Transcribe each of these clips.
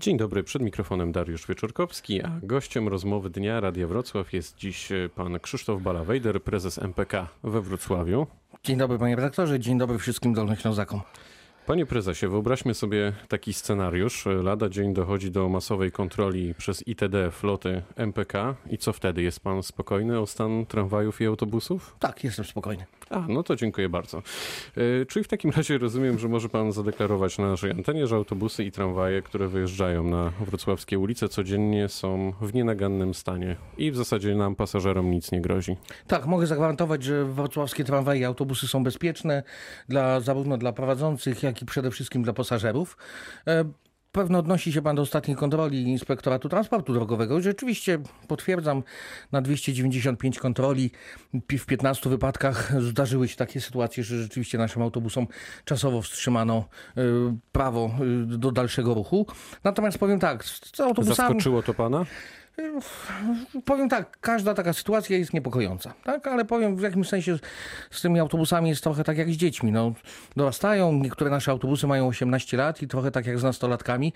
Dzień dobry, przed mikrofonem Dariusz Wieczorkowski, a gościem Rozmowy Dnia Radia Wrocław jest dziś pan Krzysztof Balawejder, prezes MPK we Wrocławiu. Dzień dobry panie redaktorze, dzień dobry wszystkim Dolnoślązakom. Panie prezesie, wyobraźmy sobie taki scenariusz. Lada dzień dochodzi do masowej kontroli przez ITD floty MPK. I co wtedy? Jest pan spokojny o stan tramwajów i autobusów? Tak, jestem spokojny. No to dziękuję bardzo. Czyli w takim razie rozumiem, że może pan zadeklarować na naszej antenie, że autobusy i tramwaje, które wyjeżdżają na wrocławskie ulice codziennie, są w nienagannym stanie i w zasadzie nam, pasażerom, nic nie grozi. Tak, mogę zagwarantować, że wrocławskie tramwaje i autobusy są bezpieczne zarówno dla prowadzących, jak i przede wszystkim dla pasażerów. Pewno odnosi się pan do ostatniej kontroli Inspektoratu Transportu Drogowego. Rzeczywiście potwierdzam, na 295 kontroli w 15 wypadkach zdarzyły się takie sytuacje, że rzeczywiście naszym autobusom czasowo wstrzymano prawo do dalszego ruchu. Natomiast powiem tak, z autobusami... Zaskoczyło to pana? Powiem tak, każda taka sytuacja jest niepokojąca, tak? Ale powiem, w jakimś sensie z tymi autobusami jest trochę tak jak z dziećmi. Dorastają, niektóre nasze autobusy mają 18 lat i trochę tak jak z nastolatkami.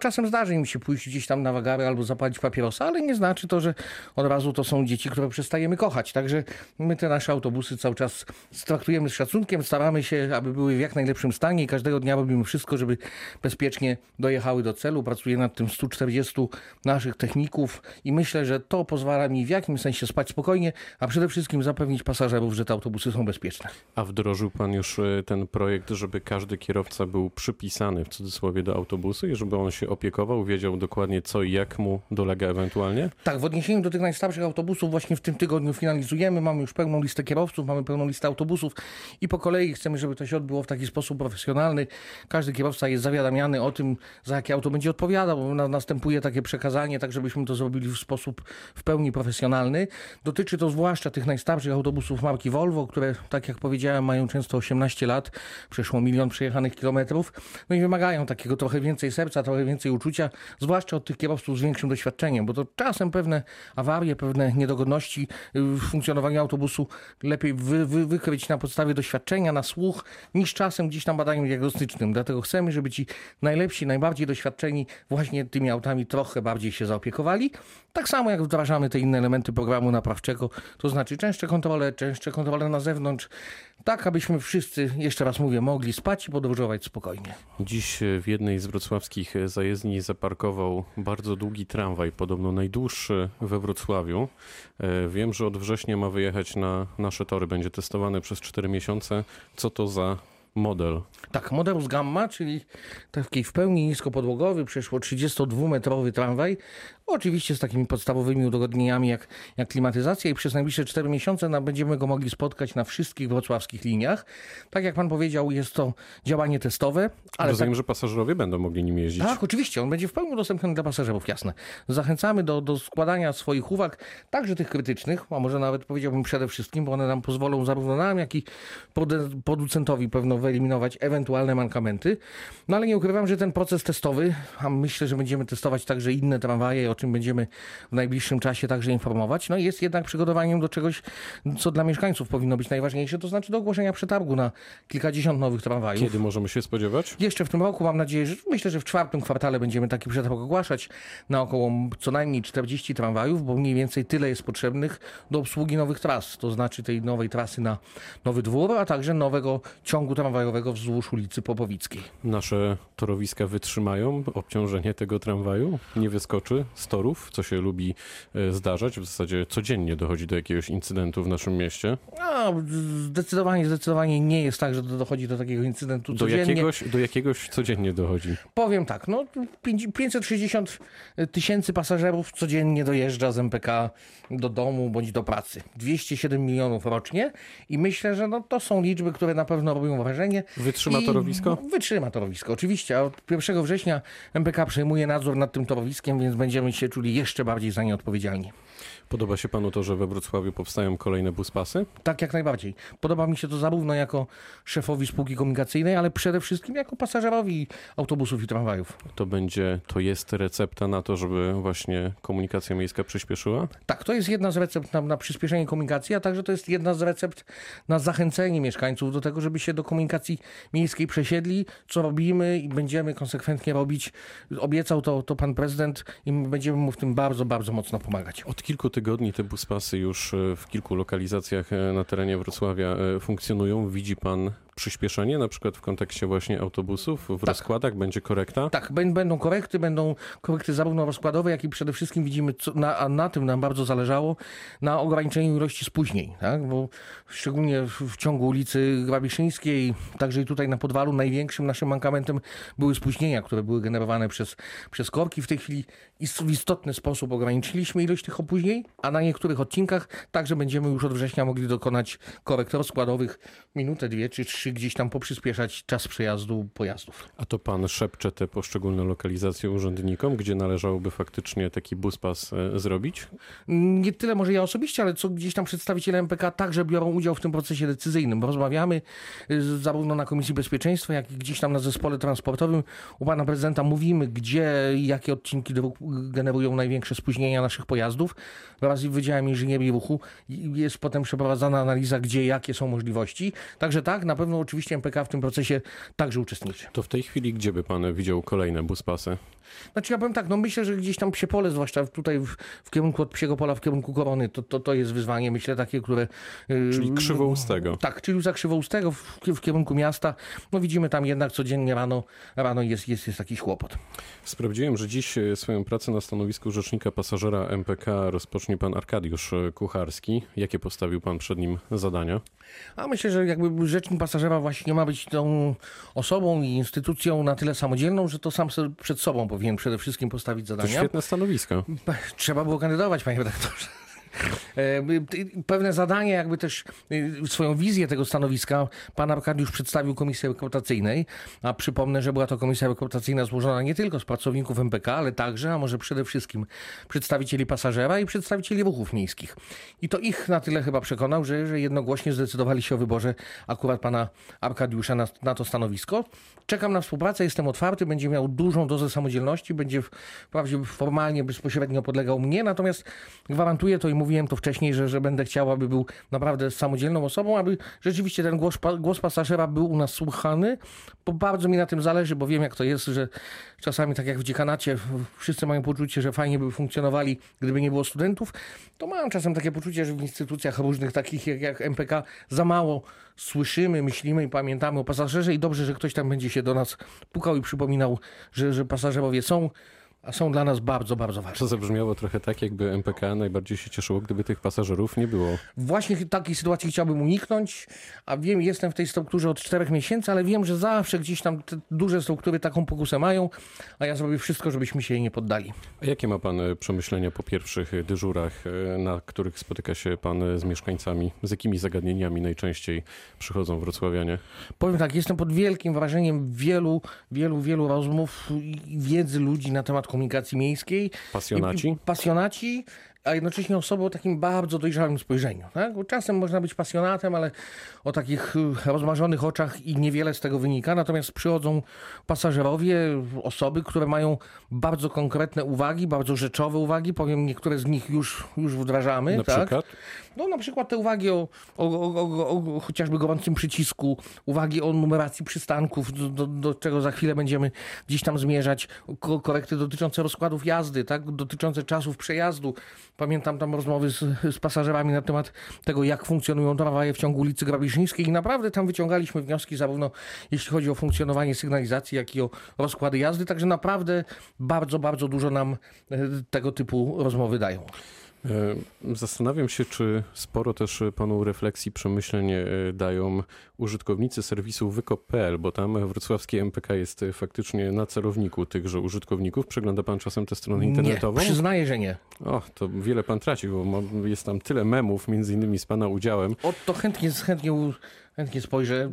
Czasem zdarzy im się pójść gdzieś tam na wagary albo zapalić papierosa, ale nie znaczy to, że od razu to są dzieci, które przestajemy kochać. Także my te nasze autobusy cały czas traktujemy z szacunkiem, staramy się, aby były w jak najlepszym stanie i każdego dnia robimy wszystko, żeby bezpiecznie dojechały do celu. Pracuje nad tym 140 naszych techników, i myślę, że to pozwala mi w jakimś sensie spać spokojnie, a przede wszystkim zapewnić pasażerów, że te autobusy są bezpieczne. A wdrożył pan już ten projekt, żeby każdy kierowca był przypisany w cudzysłowie do autobusu i żeby on się opiekował, wiedział dokładnie co i jak mu dolega ewentualnie? Tak, w odniesieniu do tych najstarszych autobusów właśnie w tym tygodniu finalizujemy. Mamy już pełną listę kierowców, mamy pełną listę autobusów i po kolei chcemy, żeby to się odbyło w taki sposób profesjonalny. Każdy kierowca jest zawiadamiany o tym, za jakie auto będzie odpowiadał, bo następuje takie przekazanie, tak żebyśmy to zrobili w sposób w pełni profesjonalny. Dotyczy to zwłaszcza tych najstarszych autobusów marki Volvo, które, tak jak powiedziałem, mają często 18 lat, przeszło 1 milion przejechanych kilometrów, i wymagają takiego trochę więcej serca, trochę więcej uczucia, zwłaszcza od tych kierowców z większym doświadczeniem, bo to czasem pewne awarie, pewne niedogodności w funkcjonowaniu autobusu lepiej wykryć na podstawie doświadczenia, na słuch, niż czasem gdzieś tam badaniem diagnostycznym. Dlatego chcemy, żeby ci najlepsi, najbardziej doświadczeni właśnie tymi autami trochę bardziej się zaopiekowali. Tak samo jak wdrażamy te inne elementy programu naprawczego, to znaczy częstsze kontrole na zewnątrz, tak abyśmy wszyscy, jeszcze raz mówię, mogli spać i podróżować spokojnie. Dziś w jednej z wrocławskich zajezdni zaparkował bardzo długi tramwaj, podobno najdłuższy we Wrocławiu. Wiem, że od września ma wyjechać na nasze tory, będzie testowany przez 4 miesiące. Co to za model? Tak, model z Gamma, czyli taki w pełni niskopodłogowy, przeszło 32-metrowy tramwaj, oczywiście z takimi podstawowymi udogodnieniami jak klimatyzacja, i przez najbliższe 4 miesiące będziemy go mogli spotkać na wszystkich wrocławskich liniach. Tak jak pan powiedział, jest to działanie testowe. Ale rozumiem, że pasażerowie będą mogli nim jeździć. Tak, oczywiście. On będzie w pełni dostępny dla pasażerów, jasne. Zachęcamy do składania swoich uwag, także tych krytycznych, a może nawet powiedziałbym przede wszystkim, bo one nam pozwolą zarówno nam, jak i producentowi pewno wyeliminować ewentualne mankamenty. Ale nie ukrywam, że ten proces testowy, a myślę, że będziemy testować także inne tramwaje, o czym będziemy w najbliższym czasie także informować, jest jednak przygotowaniem do czegoś, co dla mieszkańców powinno być najważniejsze, to znaczy do ogłoszenia przetargu na kilkadziesiąt nowych tramwajów. Kiedy możemy się spodziewać? Jeszcze w tym roku, mam nadzieję, myślę, że w 4. kwartale będziemy taki przetarg ogłaszać na około co najmniej 40 tramwajów, bo mniej więcej tyle jest potrzebnych do obsługi nowych tras, to znaczy tej nowej trasy na Nowy Dwór, a także nowego ciągu tramwajowego wzdłuż ulicy Popowickiej. Nasze torowiska wytrzymają obciążenie tego tramwaju? Nie wyskoczy z torów, co się lubi zdarzać? W zasadzie codziennie dochodzi do jakiegoś incydentu w naszym mieście. Zdecydowanie nie jest tak, że dochodzi do takiego incydentu codziennie. Do jakiegoś codziennie dochodzi. Powiem tak, 560 tysięcy pasażerów codziennie dojeżdża z MPK do domu bądź do pracy. 207 milionów rocznie i myślę, że to są liczby, które na pewno robią wrażenie. Wytrzyma torowisko? Wytrzyma torowisko, oczywiście. A od 1 września MPK przejmuje nadzór nad tym torowiskiem, więc będziemy się czuli jeszcze bardziej za nie odpowiedzialni. Podoba się panu to, że we Wrocławiu powstają kolejne buspasy? Tak, jak najbardziej. Podoba mi się to zarówno jako szefowi spółki komunikacyjnej, ale przede wszystkim jako pasażerowi autobusów i tramwajów. To jest recepta na to, żeby właśnie komunikacja miejska przyspieszyła? Tak, to jest jedna z recept na przyspieszenie komunikacji, a także to jest jedna z recept na zachęcenie mieszkańców do tego, żeby się do komunikacji komunikacji miejskiej przesiedli, co robimy i będziemy konsekwentnie robić. Obiecał to pan prezydent i będziemy mu w tym bardzo, bardzo mocno pomagać. Od kilku tygodni te buspasy już w kilku lokalizacjach na terenie Wrocławia funkcjonują. Widzi pan przyspieszenie, na przykład w kontekście właśnie autobusów, w rozkładach będzie korekta? Tak, będą korekty zarówno rozkładowe, jak i przede wszystkim widzimy, na tym nam bardzo zależało, na ograniczeniu ilości spóźnień, tak? Bo szczególnie w ciągu ulicy Grabiszyńskiej, także i tutaj na Podwalu, największym naszym mankamentem były spóźnienia, które były generowane przez korki. W tej chwili w istotny sposób ograniczyliśmy ilość tych opóźnień, a na niektórych odcinkach także będziemy już od września mogli dokonać korekt rozkładowych, minutę, dwie czy trzy, gdzieś tam poprzyspieszać czas przejazdu pojazdów. A to pan szepcze te poszczególne lokalizacje urzędnikom, gdzie należałoby faktycznie taki buspas zrobić? Nie tyle może ja osobiście, ale co gdzieś tam przedstawiciele MPK także biorą udział w tym procesie decyzyjnym. Rozmawiamy zarówno na Komisji Bezpieczeństwa, jak i gdzieś tam na zespole transportowym. U pana prezydenta mówimy, gdzie i jakie odcinki dróg generują największe spóźnienia naszych pojazdów. Wraz z Wydziałem Inżynierii Ruchu jest potem przeprowadzana analiza, gdzie jakie są możliwości. Także tak, na pewno oczywiście MPK w tym procesie także uczestniczy. To w tej chwili gdzie by pan widział kolejne buspasy? Znaczy ja powiem tak, myślę, że gdzieś tam Psie Pole, zwłaszcza tutaj w kierunku od Psiego Pola, w kierunku Korony, to jest wyzwanie, myślę, takie, które... Czyli Krzywoustego. Tak, czyli za Krzywoustego w kierunku miasta. Widzimy tam jednak codziennie rano jest jakiś kłopot. Sprawdziłem, że dziś swoją pracę na stanowisku rzecznika pasażera MPK rozpocznie pan Arkadiusz Kucharski. Jakie postawił pan przed nim zadania? A myślę, że jakby rzecznik pasażera właśnie ma być tą osobą i instytucją na tyle samodzielną, że to sam przed sobą powinien przede wszystkim postawić zadania. To świetne stanowisko. Trzeba było kandydować, panie redaktorze. Pewne zadanie, jakby też swoją wizję tego stanowiska pan Arkadiusz przedstawił Komisji Rekrutacyjnej, a przypomnę, że była to Komisja Rekrutacyjna złożona nie tylko z pracowników MPK, ale także, a może przede wszystkim przedstawicieli pasażera i przedstawicieli ruchów miejskich. I to ich na tyle chyba przekonał, że jednogłośnie zdecydowali się o wyborze akurat pana Arkadiusza na to stanowisko. Czekam na współpracę, jestem otwarty, będzie miał dużą dozę samodzielności, będzie wprawdzie formalnie bezpośrednio podlegał mnie, natomiast gwarantuję to i mówiłem to wcześniej, że będę chciał, aby był naprawdę samodzielną osobą, aby rzeczywiście ten głos pasażera był u nas słuchany, bo bardzo mi na tym zależy, bo wiem, jak to jest, że czasami tak jak w dziekanacie wszyscy mają poczucie, że fajnie by funkcjonowali, gdyby nie było studentów, to mam czasem takie poczucie, że w instytucjach różnych takich jak MPK za mało słyszymy, myślimy i pamiętamy o pasażerze i dobrze, że ktoś tam będzie się do nas pukał i przypominał, że pasażerowie są dla nas bardzo, bardzo ważne. To zabrzmiało trochę tak, jakby MPK najbardziej się cieszyło, gdyby tych pasażerów nie było. Właśnie takiej sytuacji chciałbym uniknąć, a wiem, jestem w tej strukturze od 4 miesięcy, ale wiem, że zawsze gdzieś tam te duże struktury taką pokusę mają, a ja zrobię wszystko, żebyśmy się jej nie poddali. A jakie ma pan przemyślenia po pierwszych dyżurach, na których spotyka się pan z mieszkańcami? Z jakimi zagadnieniami najczęściej przychodzą wrocławianie? Powiem tak, jestem pod wielkim wrażeniem wielu rozmów i wiedzy ludzi na temat komunikacji miejskiej. Pasjonaci, a jednocześnie osoby o takim bardzo dojrzałym spojrzeniu. Tak? Bo czasem można być pasjonatem, ale o takich rozmarzonych oczach i niewiele z tego wynika. Natomiast przychodzą pasażerowie, osoby, które mają bardzo konkretne uwagi, bardzo rzeczowe uwagi. Powiem, niektóre z nich już wdrażamy. Na przykład? Na przykład te uwagi o chociażby gorącym przycisku, uwagi o numeracji przystanków, do czego za chwilę będziemy gdzieś tam zmierzać, korekty dotyczące rozkładów jazdy, tak? Dotyczące czasów przejazdu. Pamiętam tam rozmowy z pasażerami na temat tego, jak funkcjonują tramwaje w ciągu ulicy Grabiszyńskiej i naprawdę tam wyciągaliśmy wnioski zarówno jeśli chodzi o funkcjonowanie sygnalizacji, jak i o rozkłady jazdy. Także naprawdę bardzo, bardzo dużo nam tego typu rozmowy dają. Zastanawiam się, czy sporo też panu refleksji, przemyśleń dają użytkownicy serwisu Wykop.pl, bo tam wrocławskie MPK jest faktycznie na celowniku tychże użytkowników. Przegląda pan czasem tę stronę internetową? Nie, przyznaję, że nie. To wiele pan traci, bo jest tam tyle memów, między innymi z pana udziałem. To chętnie spojrzę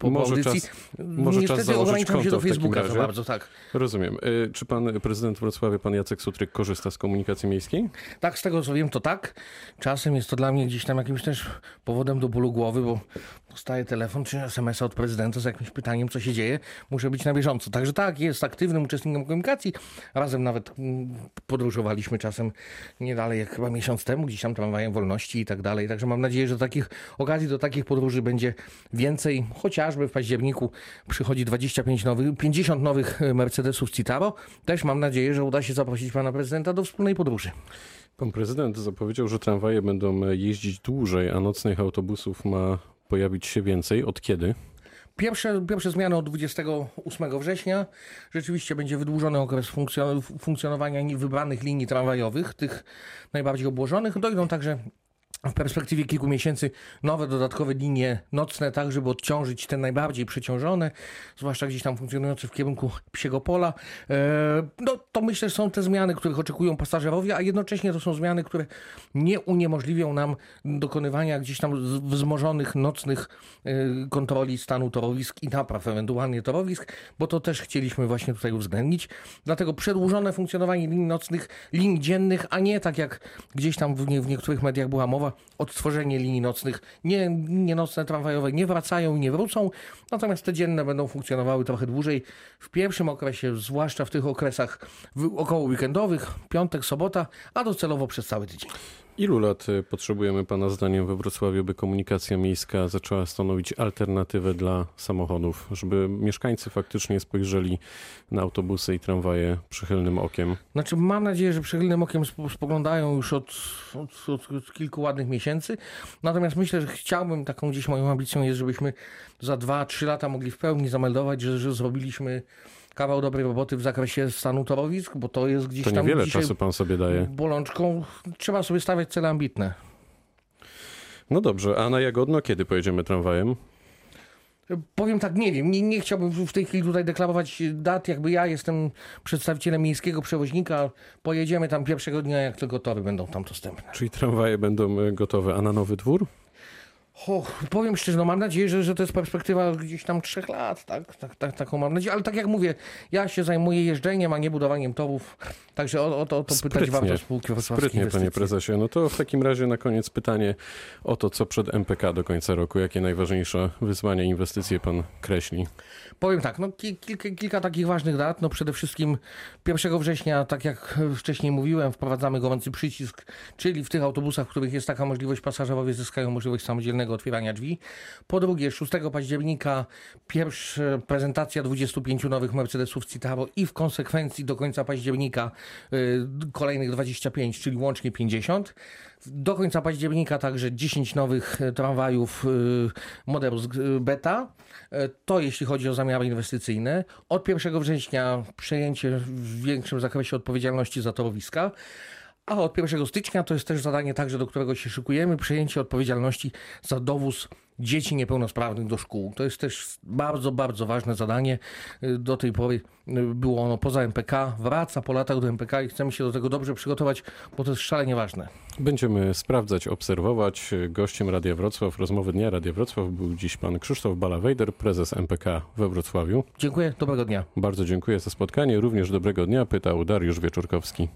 po audycji. Niestety czas ograniczam się do Facebooka to bardzo, tak. Rozumiem. Czy pan prezydent Wrocławia, pan Jacek Sutryk, korzysta z komunikacji miejskiej? Tak, z tego co wiem, to tak. Czasem jest to dla mnie gdzieś tam jakimś też powodem do bólu głowy, bo dostaję telefon czy SMS-a od prezydenta z jakimś pytaniem, co się dzieje. Muszę być na bieżąco. Także tak, jest aktywnym uczestnikiem komunikacji. Razem nawet podróżowaliśmy czasem nie dalej jak chyba miesiąc temu, gdzieś tam tramwajem wolności i tak dalej. Także mam nadzieję, że takich okazji do takich podróży będzie będzie więcej. Chociażby w październiku przychodzi 50 nowych Mercedesów Citaro. Też mam nadzieję, że uda się zaprosić pana prezydenta do wspólnej podróży. Pan prezydent zapowiedział, że tramwaje będą jeździć dłużej, a nocnych autobusów ma pojawić się więcej. Od kiedy? Pierwsze zmiany od 28 września. Rzeczywiście będzie wydłużony okres funkcjonowania wybranych linii tramwajowych, tych najbardziej obłożonych. Dojdą także w perspektywie kilku miesięcy nowe, dodatkowe linie nocne, tak żeby odciążyć te najbardziej przeciążone, zwłaszcza gdzieś tam funkcjonujące w kierunku Psiego Pola. No to myślę, że są te zmiany, których oczekują pasażerowie, a jednocześnie to są zmiany, które nie uniemożliwią nam dokonywania gdzieś tam wzmożonych nocnych kontroli stanu torowisk i napraw ewentualnie torowisk, bo to też chcieliśmy właśnie tutaj uwzględnić. Dlatego przedłużone funkcjonowanie linii nocnych, linii dziennych, a nie tak jak gdzieś tam w niektórych mediach była mowa, odtworzenie linii nocnych. Nie nocne tramwajowe nie wracają i nie wrócą, natomiast te dzienne będą funkcjonowały trochę dłużej. W pierwszym okresie, zwłaszcza w tych okresach około weekendowych, piątek, sobota, a docelowo przez cały tydzień. Ilu lat potrzebujemy pana zdaniem we Wrocławiu, by komunikacja miejska zaczęła stanowić alternatywę dla samochodów? Żeby mieszkańcy faktycznie spojrzeli na autobusy i tramwaje przychylnym okiem? Znaczy mam nadzieję, że przychylnym okiem spoglądają już od kilku ładnych miesięcy. Natomiast myślę, że chciałbym, taką gdzieś moją ambicją jest, żebyśmy za 2-3 lata mogli w pełni zameldować, że zrobiliśmy kawał dobrej roboty w zakresie stanu torowisk, bo to jest gdzieś tam dzisiaj... To niewiele czasu pan sobie daje. Bolączką. Trzeba sobie stawiać cele ambitne. No dobrze, a na Jagodno kiedy pojedziemy tramwajem? Powiem tak, nie wiem. Nie chciałbym w tej chwili tutaj deklarować dat. Jakby ja jestem przedstawicielem miejskiego przewoźnika. Pojedziemy tam pierwszego dnia, jak tylko tory będą tam dostępne. Czyli tramwaje będą gotowe. A na Nowy Dwór? Powiem szczerze, mam nadzieję, że to jest perspektywa gdzieś tam 3 lat, taką mam nadzieję, ale tak jak mówię, ja się zajmuję jeżdżeniem, a nie budowaniem torów, także o to pytać warto spółki wrocławskiej. Sprytnie, panie prezesie. No to w takim razie na koniec pytanie o to, co przed MPK do końca roku, jakie najważniejsze wyzwania i inwestycje pan kreśli? Powiem tak, no kilka takich ważnych dat, no przede wszystkim 1 września, tak jak wcześniej mówiłem, wprowadzamy gorący przycisk, czyli w tych autobusach, w których jest taka możliwość, pasażerowie zyskają możliwość samodzielnego otwierania drzwi. Po drugie, 6 października pierwsza prezentacja 25 nowych Mercedesów Citaro i w konsekwencji do końca października kolejnych 25, czyli łącznie 50. Do końca października także 10 nowych tramwajów modelu beta. To jeśli chodzi o zamiary inwestycyjne. Od 1 września przejęcie w większym zakresie odpowiedzialności za torowiska. A od 1 stycznia to jest też zadanie także, do którego się szykujemy, przejęcie odpowiedzialności za dowóz dzieci niepełnosprawnych do szkół. To jest też bardzo, bardzo ważne zadanie. Do tej pory było ono poza MPK. Wraca po latach do MPK i chcemy się do tego dobrze przygotować, bo to jest szalenie ważne. Będziemy sprawdzać, obserwować. Gościem Radia Wrocław, Rozmowy Dnia Radia Wrocław był dziś pan Krzysztof Balawejder, prezes MPK we Wrocławiu. Dziękuję, dobrego dnia. Bardzo dziękuję za spotkanie. Również dobrego dnia pytał Dariusz Wieczorkowski.